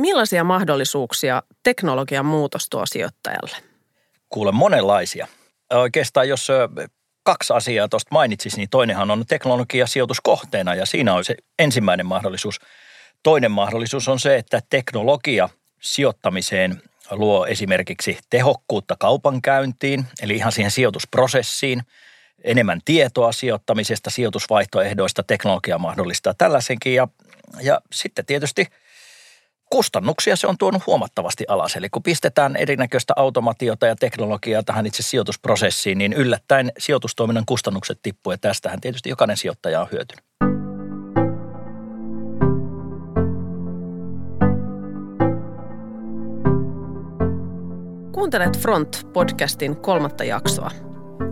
Millaisia mahdollisuuksia teknologian muutos tuo sijoittajalle? Kuule, monenlaisia. Oikeastaan jos kaksi asiaa tuosta mainitsis, niin toinenhan on teknologia sijoituskohteena ja siinä on se ensimmäinen mahdollisuus. Toinen mahdollisuus on se, että teknologia sijoittamiseen luo esimerkiksi tehokkuutta kaupankäyntiin, eli ihan siihen sijoitusprosessiin, enemmän tietoa sijoittamisesta, sijoitusvaihtoehdoista, teknologia mahdollistaa tällaisenkin ja sitten tietysti kustannuksia se on tuonut huomattavasti alas, eli kun pistetään erinäköistä automatiota ja teknologiaa tähän itse sijoitusprosessiin, niin yllättäen sijoitustoiminnan kustannukset tippuu ja tästähän tietysti jokainen sijoittaja on hyötynyt. Kuuntelet Front-podcastin kolmatta jaksoa.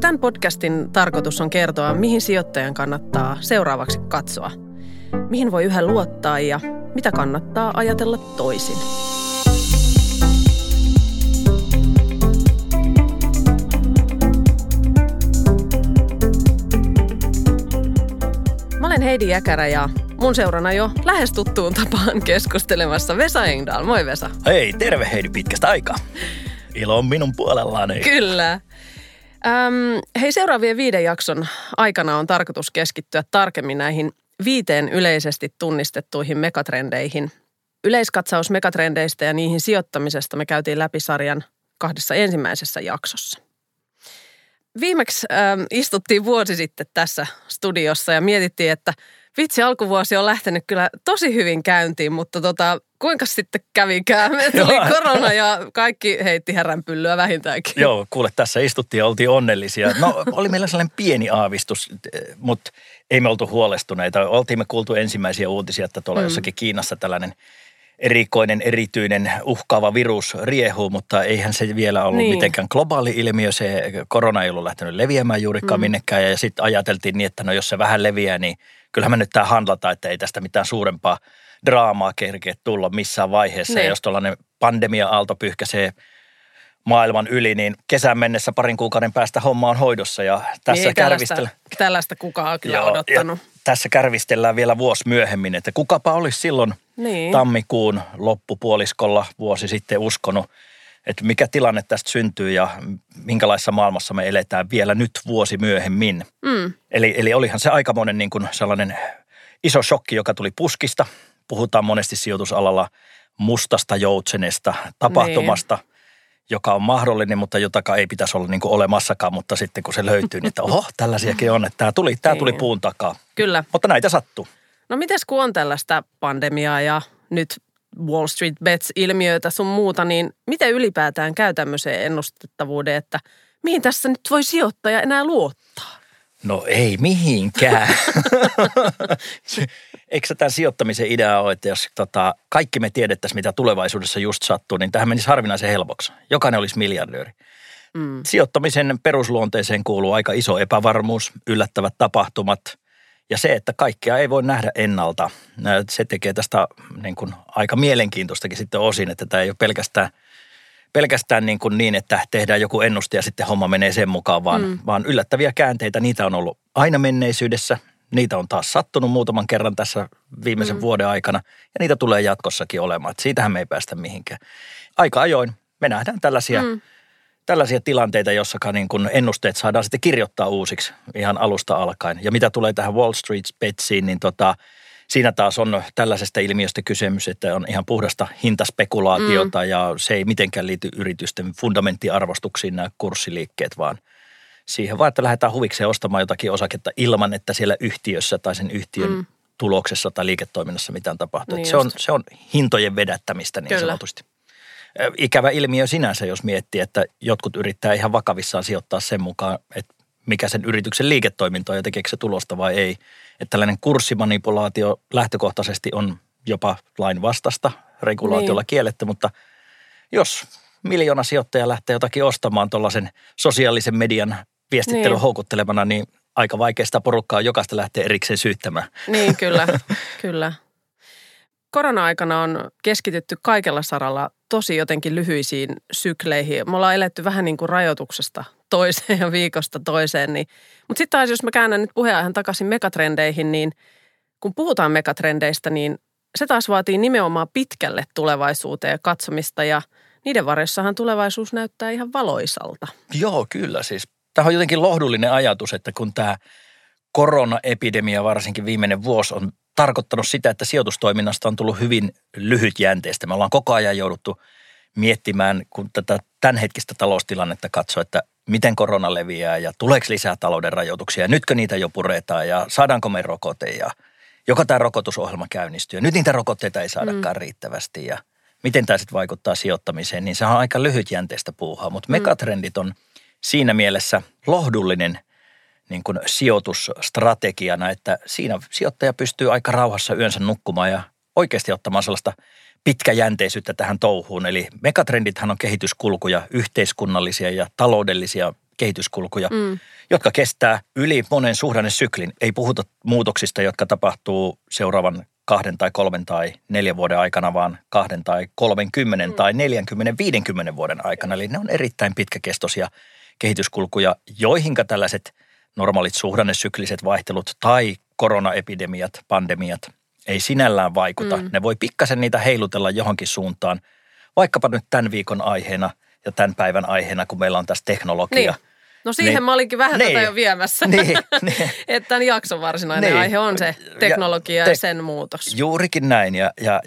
Tämän podcastin tarkoitus on kertoa, mihin sijoittajan kannattaa seuraavaksi katsoa, mihin voi yhä luottaa ja mitä kannattaa ajatella toisin. Mä olen Heidi Jäkärä ja mun seurana jo lähes tuttuun tapaan keskustelemassa Vesa Engdahl. Moi Vesa. Hei, terve Heidi, pitkästä aikaa. Ilo on minun puolellani. Kyllä. Hei, seuraavien 5 jakson aikana on tarkoitus keskittyä tarkemmin näihin 5 yleisesti tunnistettuihin megatrendeihin. Yleiskatsaus megatrendeistä ja niihin sijoittamisesta me käytiin läpi sarjan 2 ensimmäisessä jaksossa. Viimeksi istuttiin vuosi sitten tässä studiossa ja mietittiin, että vitsi, alkuvuosi on lähtenyt kyllä tosi hyvin käyntiin, mutta kuinka sitten kävikään? Me tuli korona ja kaikki heitti häränpyllyä vähintäänkin. Joo, kuule, tässä istuttiin ja oltiin onnellisia. No, oli meillä sellainen pieni aavistus, mutta ei me oltu huolestuneita. Oltiin me kuultu ensimmäisiä uutisia, että tuolla jossakin Kiinassa tällainen erikoinen, erityinen, uhkaava virus riehuu, mutta eihän se vielä ollut mitenkään globaali ilmiö. Se korona ei ollut lähtenyt leviämään juurikaan minnekään ja sitten ajateltiin niin, että no jos se vähän leviää, niin kyllähän me nyt tämä handlataan, että ei tästä mitään suurempaa draamaa kerkeä tulla missään vaiheessa. Ne. Ja jos tuollainen pandemia-aalto pyyhkäisee maailman yli, niin kesän mennessä parin kuukauden päästä homma on hoidossa ja tässä kärvistellään. Tällaista kukaan on kyllä odottanut. Tässä kärvistellään vielä vuosi myöhemmin, että kukapa olisi silloin tammikuun loppupuoliskolla vuosi sitten uskonut, että mikä tilanne tästä syntyy ja minkälaisessa maailmassa me eletään vielä nyt vuosi myöhemmin. Eli olihan se aikamoinen niin kuin sellainen iso shokki, joka tuli puskista. Puhutaan monesti sijoitusalalla mustasta joutsenesta tapahtumasta, joka on mahdollinen, mutta jotakaan ei pitäisi olla niin kuin olemassakaan. Mutta sitten kun se löytyy, niin että oho, tällaisiakin on, että tämä tuli puun takaa. Kyllä. Mutta näitä sattuu. No mites kun on tällaista pandemiaa ja nyt Wall Street Bets-ilmiöitä sun muuta, niin miten ylipäätään käy tämmöiseen ennustettavuuden, että mihin tässä nyt voi sijoittaja enää luottaa? No ei mihinkään. Eikö tämä sijoittamisen idea ole, että jos kaikki me tiedettäisiin, mitä tulevaisuudessa just sattuu, niin tähän menisi harvinaisen helpoksi. Jokainen olisi miljardööri. Sijoittamisen perusluonteeseen kuuluu aika iso epävarmuus, yllättävät tapahtumat ja se, että kaikkea ei voi nähdä ennalta. Se tekee tästä niin kuin aika mielenkiintoistakin sitten osin, että tämä ei ole pelkästään niin, että tehdään joku ennuste ja sitten homma menee sen mukaan, vaan yllättäviä käänteitä, niitä on ollut aina menneisyydessä. Niitä on taas sattunut muutaman kerran tässä viimeisen vuoden aikana ja niitä tulee jatkossakin olemaan. Et siitähän me ei päästä mihinkään. Aika ajoin me nähdään tällaisia tilanteita, jossa niin kun ennusteet saadaan sitten kirjoittaa uusiksi ihan alusta alkaen. Ja mitä tulee tähän Wall Street Betsiin, niin siinä taas on tällaisesta ilmiöstä kysymys, että on ihan puhdasta hintaspekulaatiota ja se ei mitenkään liity yritysten fundamenttiarvostuksiin nämä kurssiliikkeet, vaan siihen vaan, että lähdetään huvikseen ostamaan jotakin osaketta ilman, että siellä yhtiössä tai sen yhtiön tuloksessa tai liiketoiminnassa mitään tapahtuu. Niin se on hintojen vedättämistä niin sanotusti. Ikävä ilmiö sinänsä, jos miettii, että jotkut yrittää ihan vakavissaan sijoittaa sen mukaan, että mikä sen yrityksen liiketoiminta on ja tekeekö se tulosta vai ei. Että tällainen kurssimanipulaatio lähtökohtaisesti on jopa lain vastasta, regulaatiolla kielletty, mutta jos miljoona sijoittaja lähtee jotakin ostamaan tuollaisen sosiaalisen median viestittelyn houkuttelemana, niin aika vaikeasta porukkaa jokaista lähtee erikseen syyttämään. Niin, kyllä. Korona-aikana on keskitytty kaikella saralla tosi jotenkin lyhyisiin sykleihin. Me ollaan eletty vähän niin kuin rajoituksesta toiseen ja viikosta toiseen. Niin. Mutta sitten taas, jos mä käännän nyt puheen ihan takaisin megatrendeihin, niin kun puhutaan megatrendeistä, niin se taas vaatii nimenomaan pitkälle tulevaisuuteen katsomista ja niiden varjossahan tulevaisuus näyttää ihan valoisalta. Joo, kyllä siis. Tämä on jotenkin lohdullinen ajatus, että kun tämä koronaepidemia varsinkin viimeinen vuosi on tarkoittanut sitä, että sijoitustoiminnasta on tullut hyvin lyhytjänteistä. Me ollaan koko ajan jouduttu miettimään, kun tätä tämänhetkistä taloustilannetta katsoo, että miten korona leviää ja tuleeko lisää talouden rajoituksia ja nytkö niitä jo puretaan ja saadaanko me rokote ja joko tämä rokotusohjelma käynnistyy. Nyt niitä rokotteita ei saadakaan riittävästi ja miten tämä sitten vaikuttaa sijoittamiseen, niin se on aika lyhytjänteistä puuhaa, mutta megatrendit on siinä mielessä lohdullinen niin kuin sijoitusstrategiana, että siinä sijoittaja pystyy aika rauhassa yönsä nukkumaan ja oikeasti ottamaan sellaista pitkäjänteisyyttä tähän touhuun. Eli megatrendithän on kehityskulkuja, yhteiskunnallisia ja taloudellisia kehityskulkuja, jotka kestää yli monen suhdannesyklin. Ei puhuta muutoksista, jotka tapahtuu seuraavan 2 tai 3 tai 4 vuoden aikana, vaan 2 tai 30 tai 40-50 vuoden aikana. Eli ne on erittäin pitkäkestoisia kehityskulkuja, joihinka tällaiset normaalit suhdannesykliset vaihtelut tai koronaepidemiat, pandemiat ei sinällään vaikuta. Ne voi pikkasen niitä heilutella johonkin suuntaan, vaikkapa nyt tämän viikon aiheena ja tämän päivän aiheena, kun meillä on tässä teknologia. Niin. No siihen niin, mä olinkin vähän niin, tätä jo viemässä, niin, että tämän jakson varsinainen niin, aihe on se teknologia ja sen muutos. Juurikin näin ja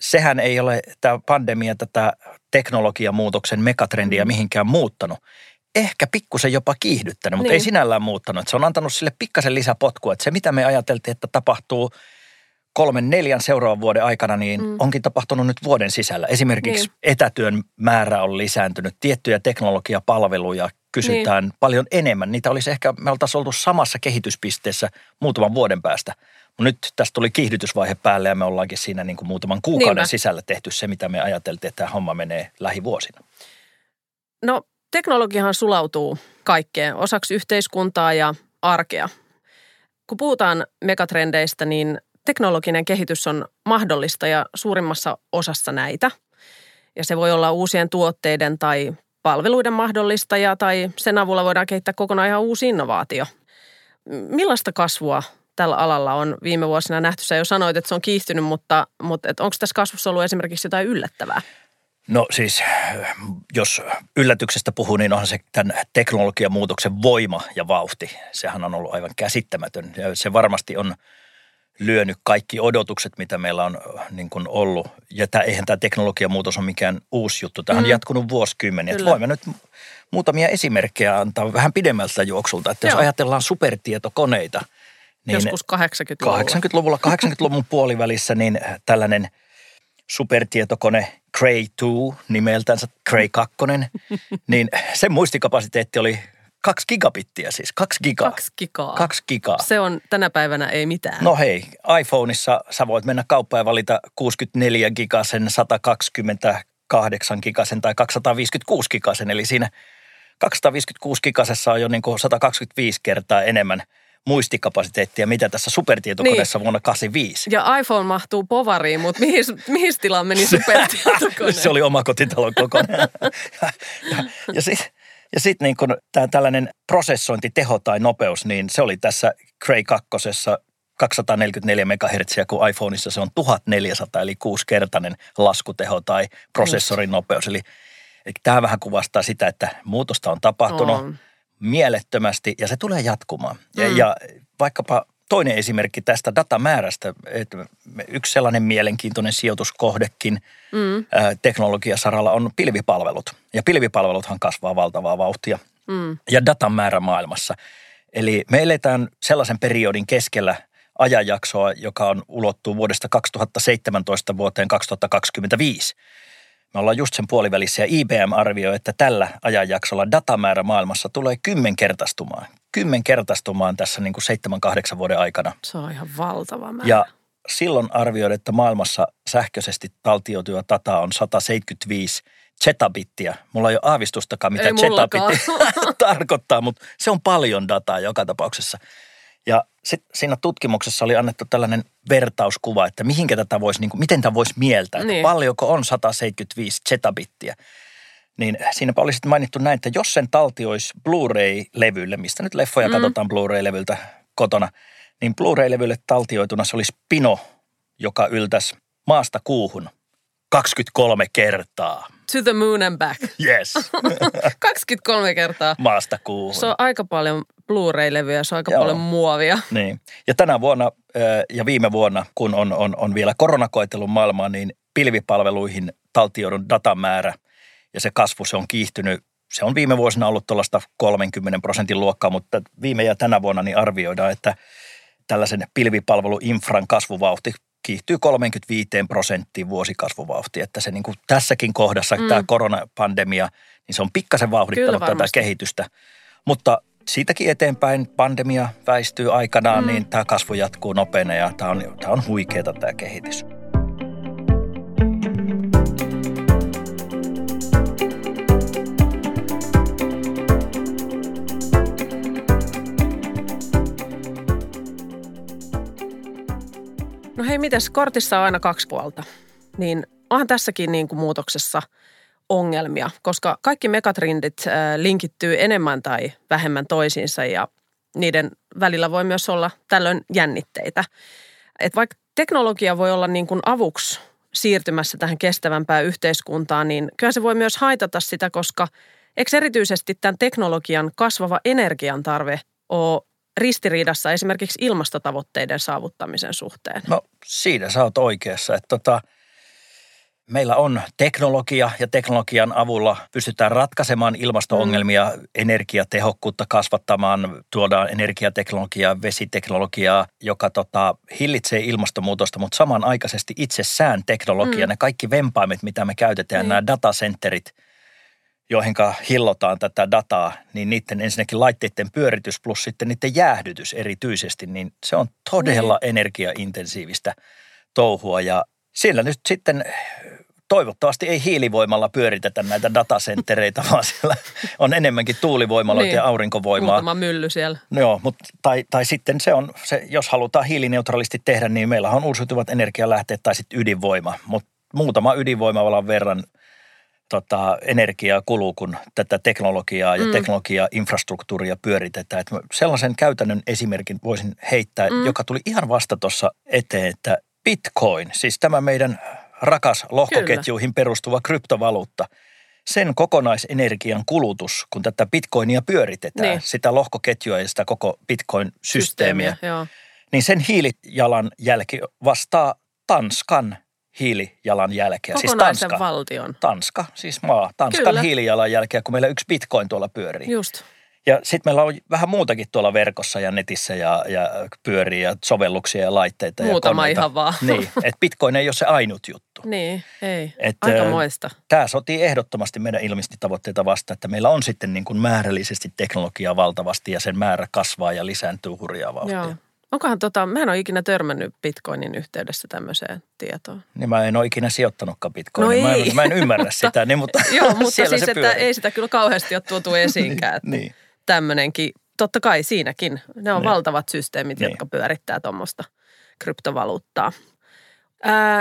sehän ei ole tämä pandemia tätä teknologiamuutoksen megatrendiä mihinkään muuttanut. Ehkä pikkusen jopa kiihdyttänyt, mutta niin, ei sinällään muuttanut. Että se on antanut sille pikkasen lisäpotkua, että se mitä me ajateltiin, että tapahtuu 3-4 seuraavan vuoden aikana, niin onkin tapahtunut nyt vuoden sisällä. Esimerkiksi niin, etätyön määrä on lisääntynyt, tiettyjä teknologiapalveluja kysytään niin, paljon enemmän. Niitä olisi ehkä, me oltaisiin oltu samassa kehityspisteessä muutaman vuoden päästä. Nyt tässä tuli kiihdytysvaihe päälle ja me ollaankin siinä niin kuin muutaman kuukauden niinpä sisällä tehty se, mitä me ajateltiin, että tämä homma menee lähivuosina. No teknologiahan sulautuu kaikkeen osaksi yhteiskuntaa ja arkea. Kun puhutaan megatrendeistä, niin teknologinen kehitys on mahdollista ja suurimmassa osassa näitä. Ja se voi olla uusien tuotteiden tai palveluiden mahdollistaja tai sen avulla voidaan kehittää kokonaan ihan uusi innovaatio. Millaista kasvua tällä alalla on viime vuosina nähty? Sä jo sanoit, että se on kiihtynyt, mutta onko tässä kasvussa ollut esimerkiksi jotain yllättävää? No siis, jos yllätyksestä puhuu, niin onhan se tämän teknologiamuutoksen voima ja vauhti. Sehän on ollut aivan käsittämätön. Se varmasti on lyönyt kaikki odotukset, mitä meillä on niin kuin ollut. Ja eihän tämä teknologiamuutos ole mikään uusi juttu. Tämä on jatkunut vuosikymmeniä. Voimme nyt muutamia esimerkkejä antaa vähän pidemmältä juoksulta. Että jos ajatellaan supertietokoneita, niin joskus 80-luvun puolivälissä, niin tällainen supertietokone Cray 2, nimeltänsä Cray 2, niin sen muistikapasiteetti oli 2 gigabittiä siis, 2 gigaa. 2 gigaa. 2 gigaa. Se on tänä päivänä ei mitään. No hei, iPhoneissa sä voit mennä kauppaan ja valita 64 gigasen, 128 gigasen tai 256 gigasen. Eli siinä 256 gigasessa on jo niin kuin 125 kertaa enemmän muistikapasiteettia, mitä tässä supertietokoneessa niin, vuonna 85. Ja iPhone mahtuu povariin, mutta mihin tilaan meni supertietokone? Se oli omakotitalon kokonaan. Ja sitten niin kun tämä tällainen prosessointiteho tai nopeus, niin se oli tässä Cray 2. 244 megahertsiä, kun iPhoneissa se on 1400, eli 6-kertainen laskuteho tai prosessorin nopeus. Eli tämä vähän kuvastaa sitä, että muutosta on tapahtunut mielettömästi ja se tulee jatkumaan. Ja vaikkapa toinen esimerkki tästä datamäärästä, että yksi sellainen mielenkiintoinen sijoituskohdekin teknologiasaralla on pilvipalvelut. Ja pilvipalveluthan kasvaa valtavaa vauhtia ja datan määrä maailmassa. Eli me eletään sellaisen periodin keskellä ajanjaksoa, joka ulottuu vuodesta 2017 vuoteen 2025. Me ollaan just sen puolivälissä ja IBM arvioi, että tällä ajanjaksolla datamäärä maailmassa tulee 10-kertaistumaan. 10-kertaistumaan tässä niin kuin 7-8 vuoden aikana. Se on ihan valtava määrä. Ja silloin arvioidaan, että maailmassa sähköisesti taltioitua dataa on 175 zetabittiä. Mulla ei ole aavistustakaan, mitä zetabitti tarkoittaa, mutta se on paljon dataa joka tapauksessa. Ja sitten siinä tutkimuksessa oli annettu tällainen vertauskuva, että mihinkä tätä voisi, niin kuin, miten tämä voisi mieltää, että niin, paljonko on 175 zetabittiä. Niin siinäpä oli sitten mainittu näin, että jos sen taltioisi Blu-ray-levylle, mistä nyt leffoja katsotaan Blu-ray-levyltä kotona, niin Blu-ray-levylle taltioituna se olisi pino, joka yltäisi maasta kuuhun 23 kertaa. To the moon and back. Yes. 23 kertaa. Maasta kuuhun. Se on aika paljon Blu-ray-levyjä, se on aika paljon muovia. Niin. Ja tänä vuonna ja viime vuonna, kun on vielä koronakoetellut maailmaa, niin pilvipalveluihin taltioidun datamäärä ja se kasvu, se on kiihtynyt. Se on viime vuosina ollut tuollaista 30% luokkaa, mutta viime ja tänä vuonna niin arvioidaan, että tällaisen pilvipalveluinfran kasvuvauhti kiihtyy 35% vuosikasvuvauhti. Että se niin kuin tässäkin kohdassa, tämä koronapandemia, niin se on pikkasen vauhdittanut tätä kehitystä. Mutta siitäkin eteenpäin pandemia väistyy aikanaan, niin tämä kasvu jatkuu nopeana ja tämä on huikeeta tämä kehitys. No hei, mites kortissa on aina kaksi puolta, niin onhan tässäkin niin kuin muutoksessa ongelmia, koska kaikki megatrendit linkittyy enemmän tai vähemmän toisiinsa ja niiden välillä voi myös olla tällöin jännitteitä. Et vaikka teknologia voi olla niin kuin avuksi siirtymässä tähän kestävämpään yhteiskuntaan, niin kyllä se voi myös haitata sitä, koska eikö erityisesti tämän teknologian kasvava energiantarve ole ristiriidassa esimerkiksi ilmastotavoitteiden saavuttamisen suhteen? No siinä sä oot oikeassa, että meillä on teknologia ja teknologian avulla pystytään ratkaisemaan ilmasto-ongelmia, energiatehokkuutta kasvattamaan, tuodaan energiateknologiaa, vesiteknologiaa, joka hillitsee ilmastonmuutosta, mutta samanaikaisesti itsessään teknologia, ne kaikki vempaimet, mitä me käytetään, nämä datacenterit, joihinka hillotaan tätä dataa, niin niiden ensinnäkin laitteiden pyöritys plus sitten niiden jäähdytys erityisesti, niin se on todella energiaintensiivistä touhua. Ja siellä nyt sitten toivottavasti ei hiilivoimalla pyöritetä näitä datacentereitä, vaan siellä on enemmänkin tuulivoimaloita ja aurinkovoimaa. Muutama mylly siellä. Joo, mutta tai sitten se, jos halutaan hiilineutraalisti tehdä, niin meillä on uusiutuvat energialähteet tai sitten ydinvoima, mutta muutama ydinvoimalan verran energiaa kuluu, kun tätä teknologiaa ja teknologiainfrastruktuuria pyöritetään. Että sellaisen käytännön esimerkin voisin heittää, joka tuli ihan vasta tuossa eteen, että Bitcoin, siis tämä meidän rakas lohkoketjuihin perustuva kryptovaluutta, sen kokonaisenergian kulutus, kun tätä Bitcoinia pyöritetään, sitä lohkoketjua ja sitä koko Bitcoin-systeemiä, niin sen hiilijalanjälki vastaa Tanskan hiilijalanjälkeä. Kokonaisen siis valtion. Tanska, siis maa. Tanskan hiilijalanjälkeä, kun meillä yksi bitcoin tuolla pyörii. Just. Ja sitten meillä on vähän muutakin tuolla verkossa ja netissä ja pyörii ja sovelluksia ja laitteita. Muutama ja koneita. Ihan vaan. Niin, että bitcoin ei ole se ainut juttu. Niin, ei. Et, aikamoista. Tämä sotii ehdottomasti meidän ilmastotavoitteita vastaan, että meillä on sitten niin kuin määrällisesti teknologiaa valtavasti ja sen määrä kasvaa ja lisääntyy hurjaa vauhtia. Joo. Onkohan mä en ole ikinä törmännyt Bitcoinin yhteydessä tämmöiseen tietoon. Niin mä en ole ikinä sijoittanutkaan Bitcoinin. No mä en ymmärrä sitä, niin, mutta joo, mutta siis että ei sitä kyllä kauheasti ole tuotu esiinkään. Niin. Tämmöinenkin, totta kai siinäkin. Ne on valtavat systeemit, jotka pyörittää tuommoista kryptovaluuttaa.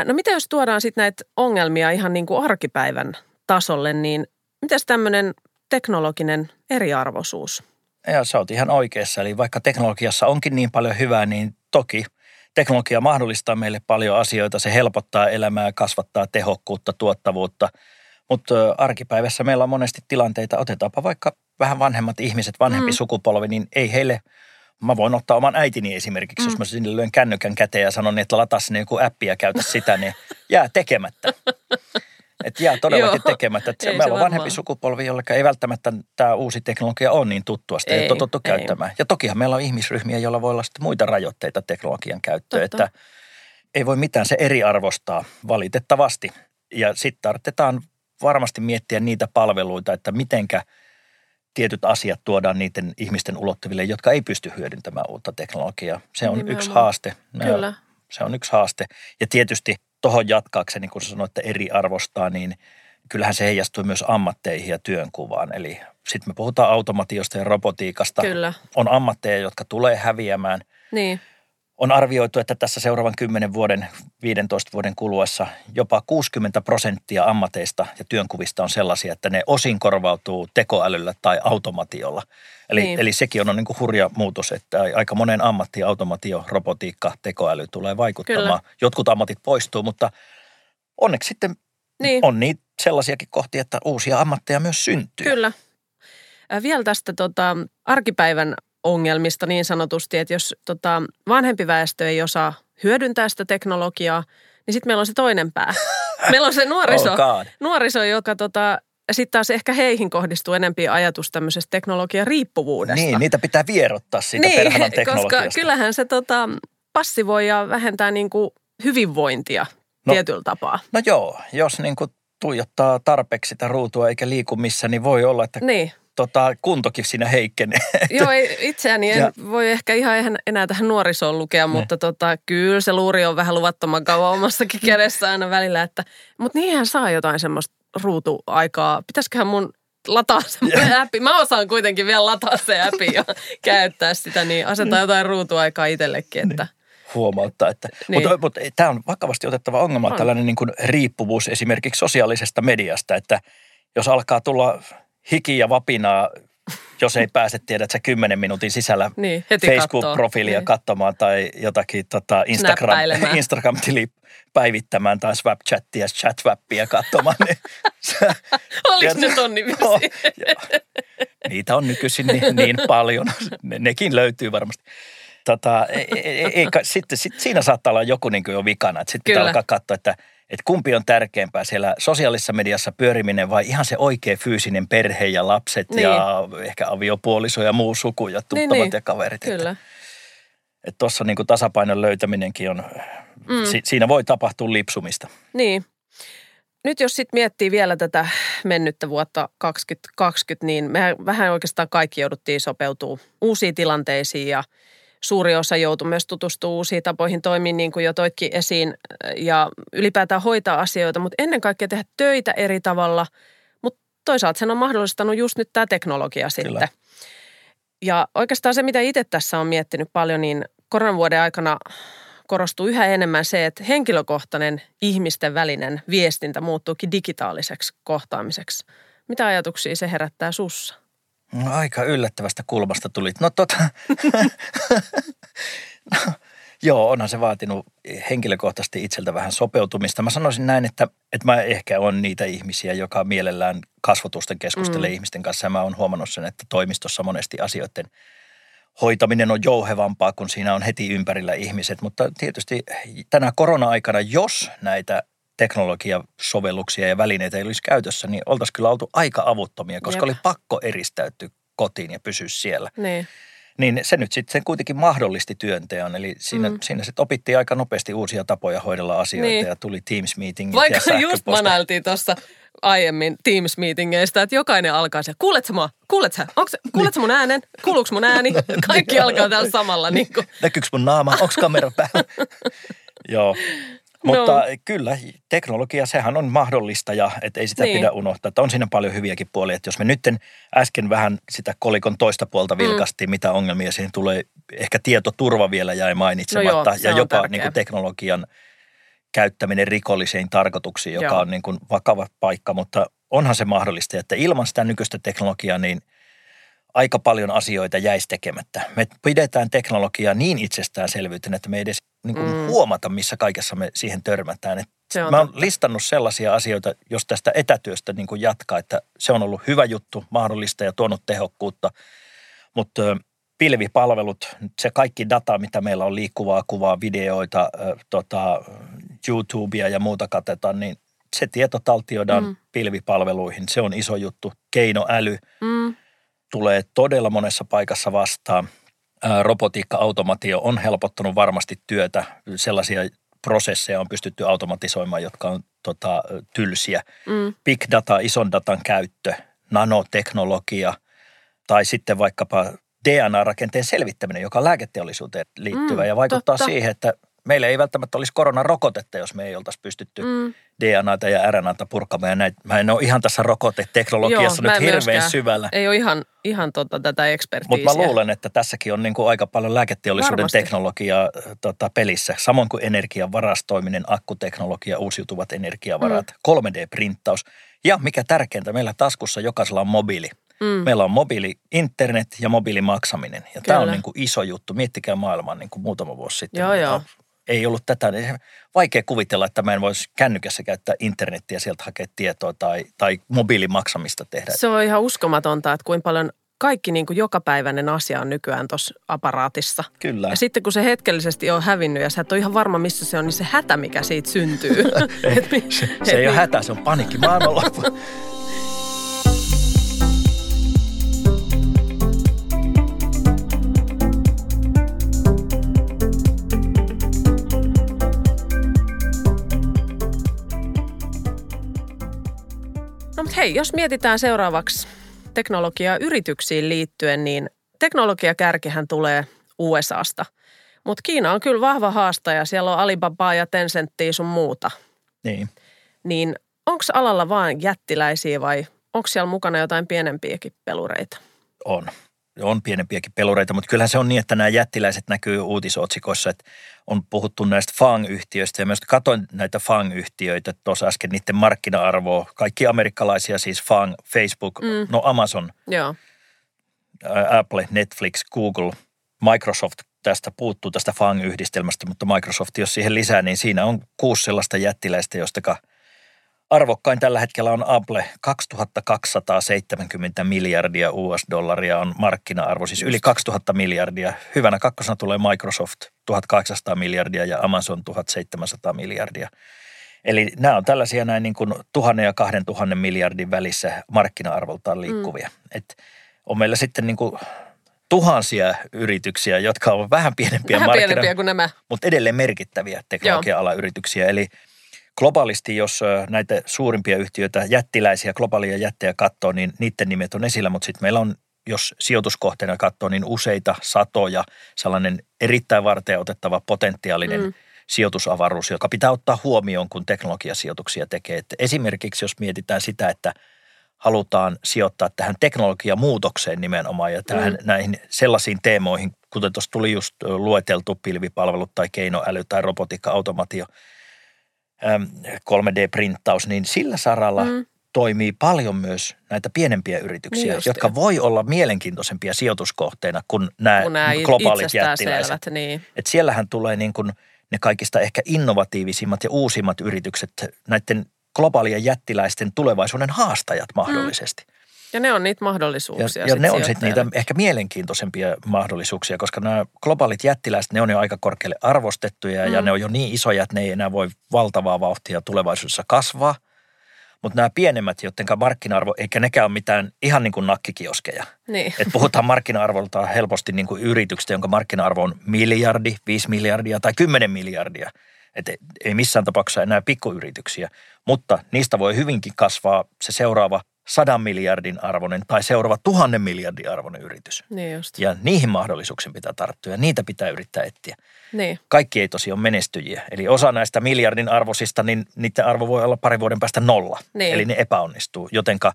No mitä jos tuodaan sitten näitä ongelmia ihan niin kuin arkipäivän tasolle, niin mitäs tämmöinen teknologinen eriarvoisuus? Ja sä oot ihan oikeassa. Eli vaikka teknologiassa onkin niin paljon hyvää, niin toki teknologia mahdollistaa meille paljon asioita. Se helpottaa elämää, kasvattaa tehokkuutta, tuottavuutta. Mutta arkipäivässä meillä on monesti tilanteita, otetaanpa vaikka vähän vanhemmat ihmiset, vanhempi sukupolvi, niin ei heille, mä voin ottaa oman äitini esimerkiksi, jos mä sinne lyön kännykän käteen ja sanon, että lataa sinne joku appi ja käytä sitä, niin jää tekemättä. Että jää todellakin tekemättä. Meillä on vanhempi sukupolvi, jollekään ei välttämättä tämä uusi teknologia ole niin tuttua, sitä ei totuttu käyttämään. Ja tokihan meillä on ihmisryhmiä, joilla voi olla sitten muita rajoitteita teknologian käyttöön, että ei voi mitään se eriarvostaa valitettavasti. Ja sitten tarvitaan varmasti miettiä niitä palveluita, että mitenkä tietyt asiat tuodaan niiden ihmisten ulottuville, jotka ei pysty hyödyntämään uutta teknologiaa. Se on nimenomaan yksi haaste. Kyllä. Se on yksi haaste. Ja tietysti tuohon jatkaakseni, kun sanoit, että eriarvostaa, niin kyllähän se heijastuu myös ammatteihin ja työnkuvaan. Eli sitten me puhutaan automatiosta ja robotiikasta. Kyllä. On ammatteja, jotka tulee häviämään. Niin. On arvioitu, että tässä seuraavan 10 vuoden, 15 vuoden kuluessa jopa 60% ammateista ja työnkuvista on sellaisia, että ne osin korvautuu tekoälyllä tai automatiolla. Eli sekin on niin kuin hurja muutos, että aika monen ammattiin automatio, robotiikka, tekoäly tulee vaikuttamaan. Kyllä. Jotkut ammatit poistuu, mutta onneksi sitten on niitä sellaisiakin kohtia, että uusia ammatteja myös syntyy. Kyllä. Vielä tästä arkipäivän ongelmista niin sanotusti, että jos vanhempi väestö ei osaa hyödyntää sitä teknologiaa, niin sitten meillä on se toinen pää. Meillä on se nuoriso, joka sitten taas ehkä heihin kohdistuu enempi ajatus tämmöisestä teknologian riippuvuudesta. Niin, niitä pitää vierottaa siitä perhänän teknologiasta. Koska kyllähän se passivoi ja vähentää niinku hyvinvointia tietyllä tapaa. No joo, jos niinku tuijottaa tarpeeksi sitä ruutua eikä liiku missään, niin voi olla, että... Niin. Kuntokin siinä heikkenee. Joo, itseäni en voi ehkä ihan enää tähän nuorisoon lukea, mutta kyllä se luuri on vähän luvattoman kauan omassakin kädessä aina välillä. Mutta niinhän saa jotain semmoista ruutuaikaa. Pitäisiköhän mun lataa semmoinen appi? Mä osaan kuitenkin vielä lataa se appi ja käyttää sitä, niin asetaan jotain ruutuaikaa itsellekin. Että. Huomauttaa, että... Niin. Mutta tämä on vakavasti otettava ongelma, tällainen niin kuin riippuvuus esimerkiksi sosiaalisesta mediasta, että jos alkaa tulla... Hiki ja vapinaa, jos ei pääse tiedä, että sä 10 minuutin sisällä niin, Facebook-profiilia katsomaan tai jotakin Instagram-tili päivittämään tai Snapchattia, Chatwappia katsomaan. Niin oliko ne tonni vielä? Niitä on nykyisin niin paljon. Nekin löytyy varmasti. Siinä saattaa olla joku niin kuin jo vikana, että sitten pitää alkaa katsoa, että kumpi on tärkeämpää siellä sosiaalisessa mediassa pyöriminen vai ihan se oikea fyysinen perhe ja lapset ja ehkä aviopuoliso ja muu suku ja tuttavat ja kaverit. Kyllä. Että tuossa niinku tasapainon löytäminenkin on, siinä voi tapahtua lipsumista. Niin. Nyt jos sitten miettii vielä tätä mennyttä vuotta 2020, niin mehän vähän oikeastaan kaikki jouduttiin sopeutumaan uusiin tilanteisiin ja suuri osa joutui myös tutustumaan uusiin tapoihin toimia, niin kuin jo toitkin esiin, ja ylipäätään hoitaa asioita, mutta ennen kaikkea tehdä töitä eri tavalla. Mutta toisaalta sen on mahdollistanut just nyt tämä teknologia sitten. Kyllä. Ja oikeastaan se, mitä itse tässä on miettinyt paljon, niin koronavuoden aikana korostuu yhä enemmän se, että henkilökohtainen ihmisten välinen viestintä muuttuukin digitaaliseksi kohtaamiseksi. Mitä ajatuksia se herättää sussa? No, aika yllättävästä kulmasta tulit. Onhan se vaatinut henkilökohtaisesti itseltä vähän sopeutumista. Mä sanoisin näin, että mä ehkä on niitä ihmisiä, joka mielellään kasvotusten keskustelee ihmisten kanssa. Ja mä oon huomannut sen, että toimistossa monesti asioiden hoitaminen on jouhevampaa, kun siinä on heti ympärillä ihmiset. Mutta tietysti tänä korona-aikana, jos näitä teknologiasovelluksia ja välineitä ei olisi käytössä, niin oltaisiin kyllä oltu aika avuttomia, koska oli pakko eristäytyä kotiin ja pysyä siellä. Niin se nyt sitten kuitenkin mahdollisti työnteon, eli siinä sitten opittiin aika nopeasti uusia tapoja hoidella asioita ja tuli Teams-meetingit ja sähköpostia. Vaikka just manailtiin tuossa aiemmin Teams-meetingeistä, että jokainen alkaa se, kuulet sä mun äänen, kuuluuko mun ääni, kaikki alkaa täällä samalla. Niin kuin. Näkyykö mun naama, onko kamera päällä? Joo. Mutta kyllä, teknologia, sehän on mahdollista ja et ei sitä pidä unohtaa. Että on siinä paljon hyviäkin puolia. Että jos me nytten äsken vähän sitä kolikon toista puolta vilkaistiin, mitä ongelmia siihen tulee. Ehkä tietoturva vielä jäi mainitsematta. Ja jopa niin kuin teknologian käyttäminen rikollisiin tarkoituksiin, joka on niin kuin vakava paikka. Mutta onhan se mahdollista, että ilman sitä nykyistä teknologiaa niin aika paljon asioita jäisi tekemättä. Me pidetään teknologiaa niin itsestäänselvyytenä, että me ei edes niin kuin huomata, missä kaikessa me siihen törmätään. Mä oon listannut sellaisia asioita, jos tästä etätyöstä niin kuin jatkaa, että se on ollut hyvä juttu, mahdollista ja tuonut tehokkuutta. Mutta pilvipalvelut, se kaikki data, mitä meillä on, liikkuvaa kuvaa, videoita, YouTubea ja muuta katetaan, niin se tieto taltioidaan pilvipalveluihin. Se on iso juttu. Keinoäly tulee todella monessa paikassa vastaan. Robotiikka-automatio on helpottanut varmasti työtä. Sellaisia prosesseja on pystytty automatisoimaan, jotka on tylsiä. Big data, ison datan käyttö, nanoteknologia tai sitten vaikkapa DNA-rakenteen selvittäminen, joka on lääketeollisuuteen liittyvä ja vaikuttaa siihen, että meillä ei välttämättä olisi koronarokotetta, jos me ei oltaisi pystytty DNAta ja RNAta purkamaan. Ja näin. Mä en ole ihan tässä rokoteteknologiassa nyt hirveän syvällä. Ei ole ihan tätä ekspertiisiä. Mutta mä luulen, että tässäkin on niin kuin aika paljon lääketeollisuuden teknologiaa pelissä. Samoin kuin energian varastoiminen, akkuteknologia, uusiutuvat energiavarat, 3D-printtaus. Ja mikä tärkeintä, meillä taskussa jokaisella on mobiili. Meillä on mobiili internet ja mobiilimaksaminen. Ja tämä on niin kuin iso juttu. Miettikää maailmaa niin kuin muutama vuosi sitten. Joo. Ei ollut tätä. Vaikea kuvitella, että mä en voisi kännykässä käyttää internettiä, sieltä hakea tietoa tai mobiilimaksamista tehdä. Se on ihan uskomatonta, että kuinka paljon kaikki niin kuin jokapäiväinen asia on nykyään tuossa aparaatissa. Kyllä. Ja sitten kun se hetkellisesti on hävinnyt ja sä et ole ihan varma, missä se on, niin se hätä, mikä siitä syntyy. Se ei ole hätä, se on paniikki maailmanloppu. Hei, jos mietitään seuraavaksi teknologiaa yrityksiin liittyen, niin teknologiakärkihän tulee USAsta. Mutta Kiina on kyllä vahva haastaja, siellä on Alibabaa ja Tencenttiä sun muuta. Niin onko alalla vaan jättiläisiä vai onko siellä mukana jotain pienempiäkin pelureita? On pienempiäkin pelureita, mutta kyllähän se on niin, että nämä jättiläiset näkyy uutisotsikossa, että on puhuttu näistä FAANG-yhtiöistä ja myös katsoin näitä FAANG-yhtiöitä tuossa äsken, niiden markkina-arvoa, kaikki amerikkalaisia siis FAANG, Facebook, Amazon, Apple, Netflix, Google, Microsoft tästä puuttuu tästä FAANG-yhdistelmästä, mutta Microsoft, jos siihen lisää, niin siinä on 6 sellaista jättiläistä, jostakaan arvokkain tällä hetkellä on Apple, 2270 miljardia US-dollaria on markkina-arvo, siis yli 2000 miljardia. Hyvänä kakkosena tulee Microsoft, 1800 miljardia ja Amazon 1700 miljardia. Eli nämä on tällaisia näin niin kuin 1000 ja 2000 miljardin välissä markkina-arvoltaan liikkuvia. Et on meillä sitten niin kuin tuhansia yrityksiä, jotka ovat vähän pienempiä kuin nämä, mutta edelleen merkittäviä teknologia-alayrityksiä, eli globaalisti, jos näitä suurimpia yhtiöitä, jättiläisiä, globaalia jättejä katsoo, niin niiden nimet on esillä, mutta sitten meillä on, jos sijoituskohteena katsoo, niin useita satoja, sellainen erittäin varten otettava potentiaalinen sijoitusavaruus, joka pitää ottaa huomioon, kun teknologiasijoituksia tekee. Et esimerkiksi, jos mietitään sitä, että halutaan sijoittaa tähän teknologiamuutokseen nimenomaan ja tähän näihin sellaisiin teemoihin, kuten tuossa tuli just lueteltu pilvipalvelut tai keinoäly tai robotiikka, automaatio, 3D-printtaus, niin sillä saralla toimii paljon myös näitä pienempiä yrityksiä, niin jotka voi olla mielenkiintoisempia sijoituskohteina kuin nämä globaalit jättiläiset. Niin. Et siellähän tulee niin kuin ne kaikista ehkä innovatiivisimmat ja uusimmat yritykset, näiden globaalien jättiläisten tulevaisuuden haastajat mahdollisesti. Ja ne on niitä mahdollisuuksia. Ja ne on sitten niitä ehkä mielenkiintoisempia mahdollisuuksia, koska nämä globaalit jättiläiset, ne on jo aika korkealle arvostettuja ja ne on jo niin isoja, että ne ei enää voi valtavaa vauhtia tulevaisuudessa kasvaa. Mutta nämä pienemmät, joidenkaan markkina-arvo, eikä nekään ole mitään ihan niin kuin nakkikioskeja. Niin. Et puhutaan markkina-arvolta helposti niin kuin yrityksistä, jonka markkina-arvo on 1 miljardi, 5 miljardia tai 10 miljardia. Että ei missään tapauksessa enää pikkuyrityksiä, mutta niistä voi hyvinkin kasvaa se seuraava 100 miljardin arvoinen tai seuraava 1000 miljardin arvoinen yritys. Niin just. Ja niihin mahdollisuuksiin pitää tarttua ja niitä pitää yrittää etsiä. Niin. Kaikki ei tosiaan ole menestyjiä. Eli osa näistä miljardin arvoisista, niin niiden arvo voi olla 2 vuoden päästä 0. Niin. Eli ne epäonnistuu. Jotenka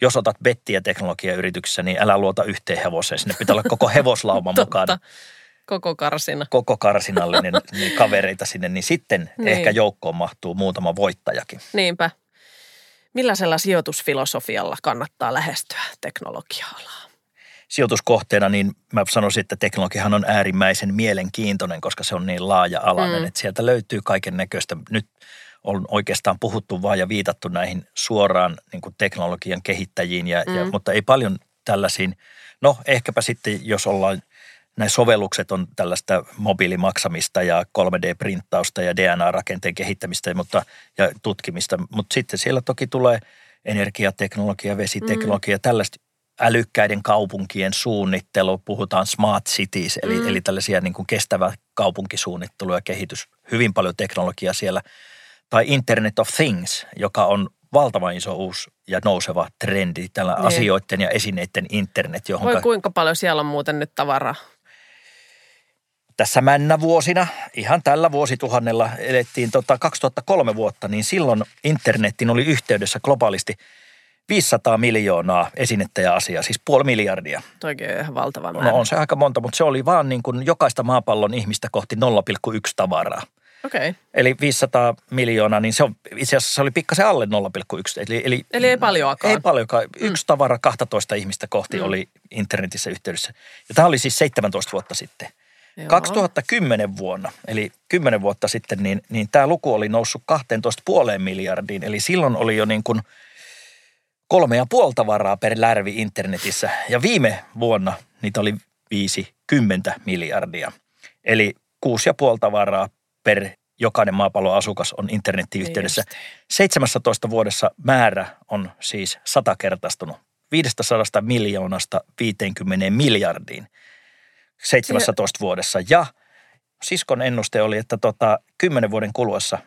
jos otat bettiä teknologiayrityksessä, niin älä luota yhteen hevoseen. Sinne pitää olla koko hevoslauma mukana. Koko karsina. Koko karsinallinen niin kavereita sinne, niin sitten ehkä joukkoon mahtuu muutama voittajakin. Niinpä. Millaisella sijoitusfilosofialla kannattaa lähestyä teknologia-alaa? Sijoituskohteena niin mä sanoisin, että teknologiahan on äärimmäisen mielenkiintoinen, koska se on niin laaja-alainen, että sieltä löytyy kaiken näköistä. Nyt on oikeastaan puhuttu vaan ja viitattu näihin suoraan niin kuin teknologian kehittäjiin, mutta ei paljon tällaisiin. No ehkäpä sitten, jos ollaan, nämä sovellukset on tällaista mobiilimaksamista ja 3D-printtausta ja DNA-rakenteen kehittämistä ja tutkimista. Mutta sitten siellä toki tulee energiateknologia, vesiteknologia, tällaista älykkäiden kaupunkien suunnittelu. Puhutaan smart cities, eli tällaisia niin kuin kestävä kaupunkisuunnittelu ja kehitys. Hyvin paljon teknologiaa siellä. Tai Internet of Things, joka on valtavan iso uusi ja nouseva trendi. Tällä asioiden ja esineiden internet. Voi kuinka paljon siellä on muuten nyt tavaraa? tässä männävuosina, ihan tällä vuosituhannella elettiin 2003 vuotta, niin silloin internetin oli yhteydessä globaalisti 500 miljoonaa esinettä ja asiaa, siis 0,5 miljardia. Toikin on ihan valtava määrä. No on se aika monta, mutta se oli vaan niin kuin jokaista maapallon ihmistä kohti 0,1 tavaraa. Okei. Eli 500 miljoonaa, niin se on, itse asiassa se oli pikkasen alle 0,1. Eli ei paljoakaan. Ei paljoakaan. Yksi tavara 12 ihmistä kohti oli internetissä yhteydessä. Ja tämä oli siis 17 vuotta sitten. Joo. 2010 vuonna, eli 10 vuotta sitten, niin tämä luku oli noussut 12,5 miljardiin. Eli silloin oli jo niin kuin 3,5 tavaraa per lärvi internetissä. Ja viime vuonna niitä oli 50 miljardia. Eli 6,5 tavaraa per jokainen maapallon asukas on internetin yhteydessä. 17 vuodessa määrä on siis 100-kertaistunut. 500 miljoonasta 50 miljardiin 17 vuodessa. Ja siskon ennuste oli, että 10 vuoden kuluessa,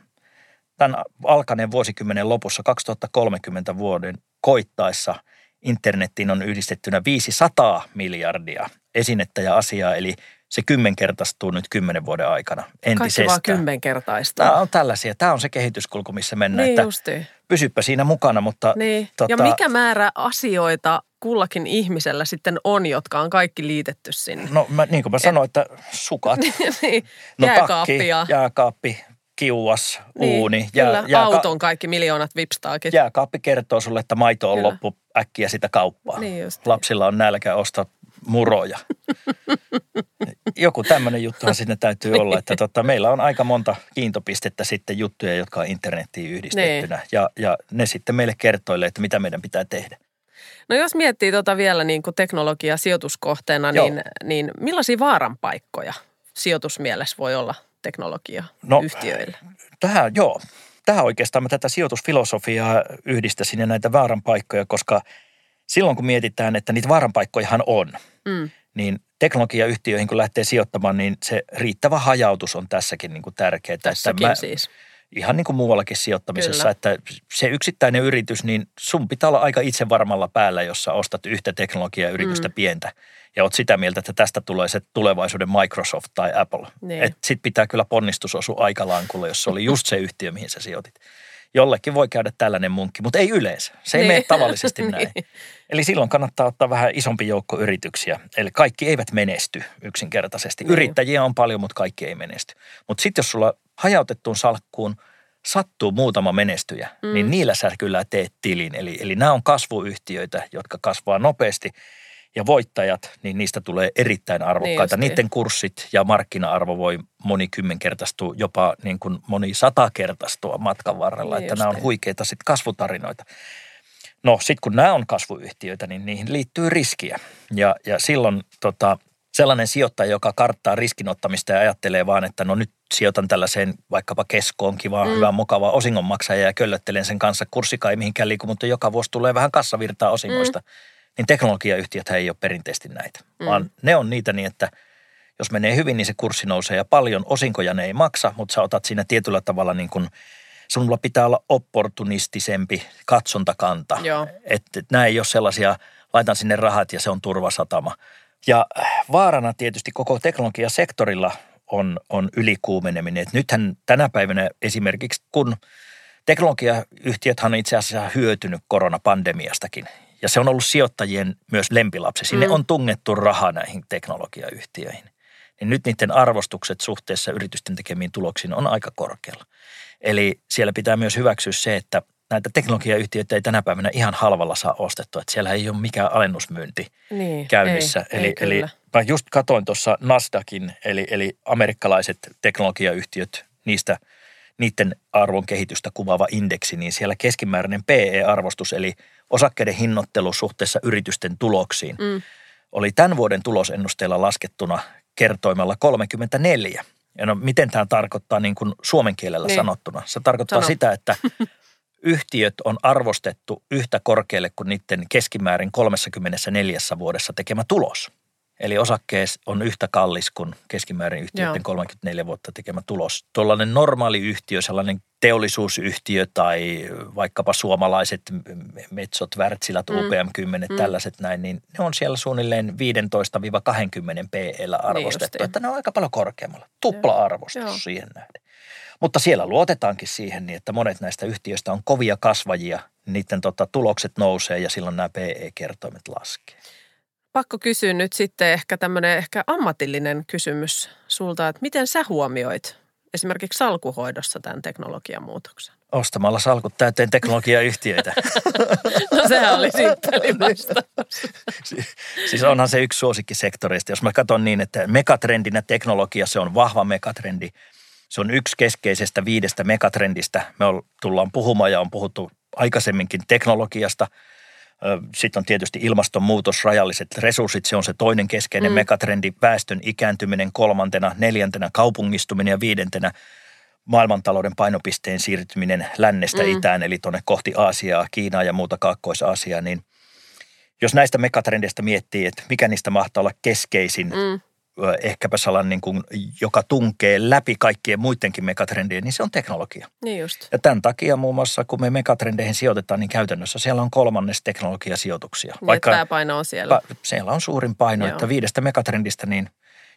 tämän alkaneen vuosikymmenen lopussa 2030 vuoden koittaessa internettiin on yhdistettynä 500 miljardia esinettä ja asiaa, eli se 10-kertaistuu nyt 10 vuoden aikana entisestään. Kaikki vaan 10-kertaistuu. Tämä on tällaisia. Tämä on se kehityskulku, missä mennään. Niin justiin. Pysyppä siinä mukana, mutta... Niin. Ja mikä määrä asioita kullakin ihmisellä sitten on, jotka on kaikki liitetty sinne? No niin kuin mä sanoin, että sukat, niin. No takki, jääkaappi, kiuas, niin, uuni. Kyllä, auton kaikki miljoonat vipstaakin. Jääkaappi kertoo sulle, että maito on kyllä loppu äkkiä sitä kauppaa. Niin justiin. Lapsilla on nälkä ostaa muroja. Joku tämmöinen juttuhan sinne täytyy olla, että meillä on aika monta kiintopistettä sitten juttuja, jotka on internettiin yhdistettynä. Niin. Ja ne sitten meille kertoilee, että mitä meidän pitää tehdä. No jos miettii vielä niin kuin teknologiaa sijoituskohteena, niin millaisia vaaranpaikkoja sijoitusmielessä voi olla teknologiayhtiöillä? Tähän oikeastaan mä tätä sijoitusfilosofiaa yhdistäisin ja näitä vaaranpaikkoja, koska silloin kun mietitään, että niitä vaaranpaikkojahan on, niin teknologiayhtiöihin kun lähtee sijoittamaan, niin se riittävä hajautus on tässäkin niin kuin tärkeää. Tässäkin siis. Ihan niin kuin muuallakin sijoittamisessa, kyllä, että se yksittäinen yritys, niin sun pitää olla aika itsevarmalla päällä, jos sä ostat yhtä teknologiayritystä pientä. Ja oot sitä mieltä, että tästä tulee se tulevaisuuden Microsoft tai Apple. Niin. Että sit pitää kyllä ponnistus osua aikalankulle, jos se oli just se yhtiö, mihin sä sijoitit. Jollekin voi käydä tällainen munkki, mutta ei yleensä. Se ei mene tavallisesti näin. Eli silloin kannattaa ottaa vähän isompi joukko yrityksiä. Eli kaikki eivät menesty yksinkertaisesti. Niin. Yrittäjiä on paljon, mutta kaikki ei menesty. Mutta sitten jos sulla hajautettuun salkkuun sattuu muutama menestyjä, niin niillä sä kyllä teet tilin. Eli nämä on kasvuyhtiöitä, jotka kasvaa nopeasti. Ja voittajat, niin niistä tulee erittäin arvokkaita. Niin niiden kurssit ja markkina-arvo voi monikymmenkertaistua, jopa niin kuin monisatakertaistua matkan varrella. Niin että nämä on huikeita sitten kasvutarinoita. No sitten kun nämä on kasvuyhtiöitä, niin niihin liittyy riskiä. Ja silloin sellainen sijoittaja, joka karttaa riskinottamista ja ajattelee vaan, että no nyt sijoitan tällaiseen vaikkapa keskoon, kivaan, hyvään, mukavaan osingonmaksajaan ja köllöttelen sen kanssa. Kurssikaan ei mihinkään liiku, mutta joka vuosi tulee vähän kassavirtaa osingoista. Niin teknologiayhtiöthän ei ole perinteisesti näitä, vaan ne on niitä niin, että jos menee hyvin, niin se kurssi nousee ja paljon. Osinkoja ne ei maksa, mutta sä otat siinä tietyllä tavalla niin kuin, sinulla pitää olla opportunistisempi katsontakanta. Että nämä ei ole sellaisia, laitan sinne rahat ja se on turvasatama. Ja vaarana tietysti koko teknologiasektorilla on ylikuumeneminen. Et nythän tänä päivänä esimerkiksi, kun teknologiayhtiöthän on itse asiassa hyötynyt koronapandemiastakin. Ja se on ollut sijoittajien myös lempilapsi. Sinne on tungettu rahaa näihin teknologiayhtiöihin. Niin nyt niiden arvostukset suhteessa yritysten tekemiin tuloksiin on aika korkealla. Eli siellä pitää myös hyväksyä se, että näitä teknologiayhtiöitä ei tänä päivänä ihan halvalla saa ostettua. Että siellä ei ole mikään alennusmyynti käynnissä. Eli mä just katsoin tuossa Nasdaqin, eli amerikkalaiset teknologiayhtiöt, niiden arvon kehitystä kuvaava indeksi, niin siellä keskimääräinen PE-arvostus, eli osakkeiden hinnoittelu suhteessa yritysten tuloksiin, oli tämän vuoden tulosennusteella laskettuna kertoimella 34. Ja no miten tämä tarkoittaa niin kuin suomen kielellä sanottuna? Se tarkoittaa sitä, että yhtiöt on arvostettu yhtä korkealle kuin niiden keskimäärin 34 vuodessa tekemä tulos. Eli osakkees on yhtä kallis kuin keskimäärin yhtiöiden 34 vuotta tekemä tulos. Tuollainen normaali yhtiö, sellainen teollisuusyhtiö tai vaikkapa suomalaiset Metsot, Wärtsilät, UPM 10, tällaiset näin, niin ne on siellä suunnilleen 15-20 PE:llä arvostettu. Niin, että ne on aika paljon korkeammalla. Tupla-arvostus siihen nähden. Mutta siellä luotetaankin siihen, niin että monet näistä yhtiöistä on kovia kasvajia, niiden tulokset nousee ja silloin nämä PE-kertoimet laskee. Pakko kysyä nyt sitten ehkä tämmöinen ammatillinen kysymys sulta, että miten sä huomioit esimerkiksi salkuhoidossa tämän teknologian muutoksen? Ostamalla salkut täyteen teknologiayhtiöitä. No sehän oli simppeli vastaus. Siis onhan se yksi suosikkisektoreista. Jos mä katson niin, että megatrendinä teknologia, se on vahva megatrendi. Se on yksi keskeisestä 5 megatrendistä. Me tullaan puhumaan ja on puhuttu aikaisemminkin teknologiasta. Sitten on tietysti ilmastonmuutos, rajalliset resurssit, se on se toinen keskeinen megatrendi, väestön ikääntyminen kolmantena, 4. kaupungistuminen ja 5. maailmantalouden painopisteen siirtyminen lännestä itään, eli tuonne kohti Aasiaa, Kiinaa ja muuta Kaakkois-Aasiaa, niin jos näistä megatrendeistä miettii, että mikä niistä mahtaa olla keskeisin, ehkäpä sellainen, niin kuin, joka tunkee läpi kaikkien muidenkin megatrendien, niin se on teknologia. Niin just. Ja tämän takia muun muassa, kun me megatrendeihin sijoitetaan, niin käytännössä siellä on kolmannes teknologiasijoituksia. Niin, vaikka pääpaino on siellä. Siellä on suurin paino, että 5 megatrendistä, niin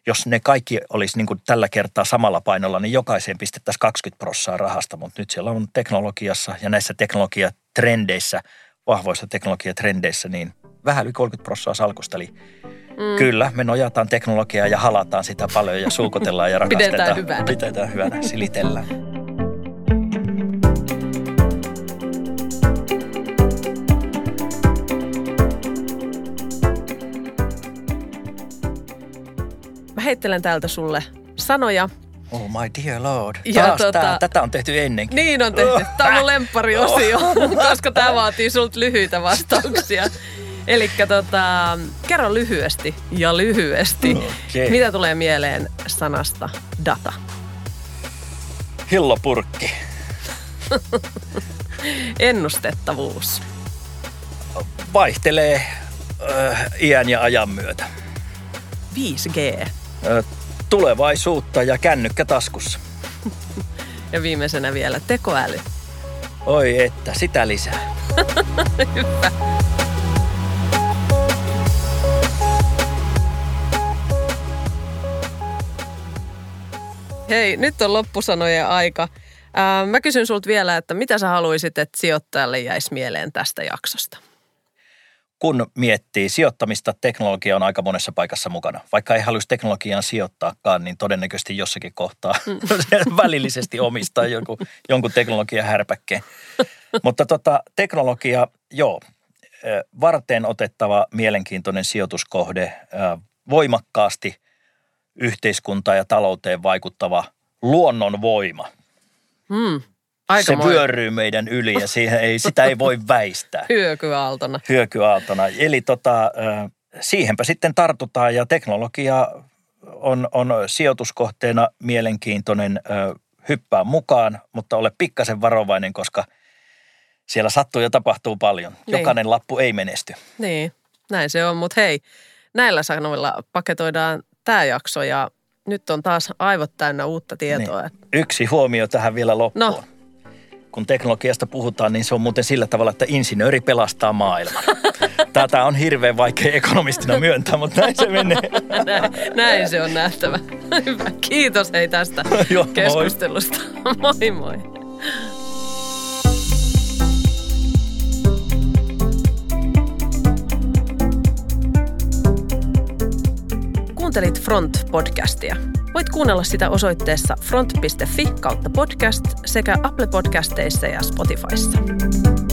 jos ne kaikki olisi niin kuin tällä kertaa samalla painolla, niin jokaiseen pistettäisiin 20% rahasta, mutta nyt siellä on teknologiassa ja näissä teknologiatrendeissä, vahvoissa teknologiatrendeissä, niin vähän yli 30% salkusta, eli kyllä, me nojataan teknologiaa ja halataan sitä paljon ja suukotellaan ja rakastetaan. Pidetään hyvänä, silitellään. Mä heittelen täältä sulle sanoja. Oh my dear lord. Tätä on tehty ennenkin. Niin on tehty. Tämä on mun lemppariosio, koska tämä vaatii sulta lyhyitä vastauksia. Elikkä kerro lyhyesti, okay. Mitä tulee mieleen sanasta data? Hillopurkki. Ennustettavuus. Vaihtelee iän ja ajan myötä. 5G. Tulevaisuutta ja kännykkä taskussa. Ja viimeisenä vielä tekoäly. Oi että, sitä lisää. Hyvä. Hei, nyt on loppusanojen aika. Mä kysyn sulta vielä, että mitä sä haluaisit, että sijoittajalle jäisi mieleen tästä jaksosta? Kun miettii sijoittamista, teknologia on aika monessa paikassa mukana. Vaikka ei haluaisi teknologiaan sijoittaakaan, niin todennäköisesti jossakin kohtaa välillisesti omistaa jonkun teknologiahärpäkkeen. Mutta teknologia, varteen otettava mielenkiintoinen sijoituskohde, voimakkaasti yhteiskuntaan ja talouteen vaikuttava luonnonvoima. Se vyöryy meidän yli ja sitä ei voi väistää. Hyökyaaaltona. Eli siihenpä sitten tartutaan ja teknologia on sijoituskohteena mielenkiintoinen, hyppää mukaan, mutta ole pikkasen varovainen, koska siellä sattuu ja tapahtuu paljon. Niin. Jokainen lappu ei menesty. Niin, näin se on, mutta hei, näillä sanoilla paketoidaan tämä jakso ja nyt on taas aivot täynnä uutta tietoa. Niin. Yksi huomio tähän vielä loppuun. No. Kun teknologiasta puhutaan, niin se on muuten sillä tavalla, että insinööri pelastaa maailman. Tätä on hirveän vaikea ekonomistina myöntää, mutta näin se menee. Näin se on nähtävä. Hyvä. Kiitos hei tästä keskustelusta. Moi moi. Kuuntelit Front-podcastia. Voit kuunnella sitä osoitteessa front.fi/podcast sekä Apple-podcasteissa ja Spotifyssa.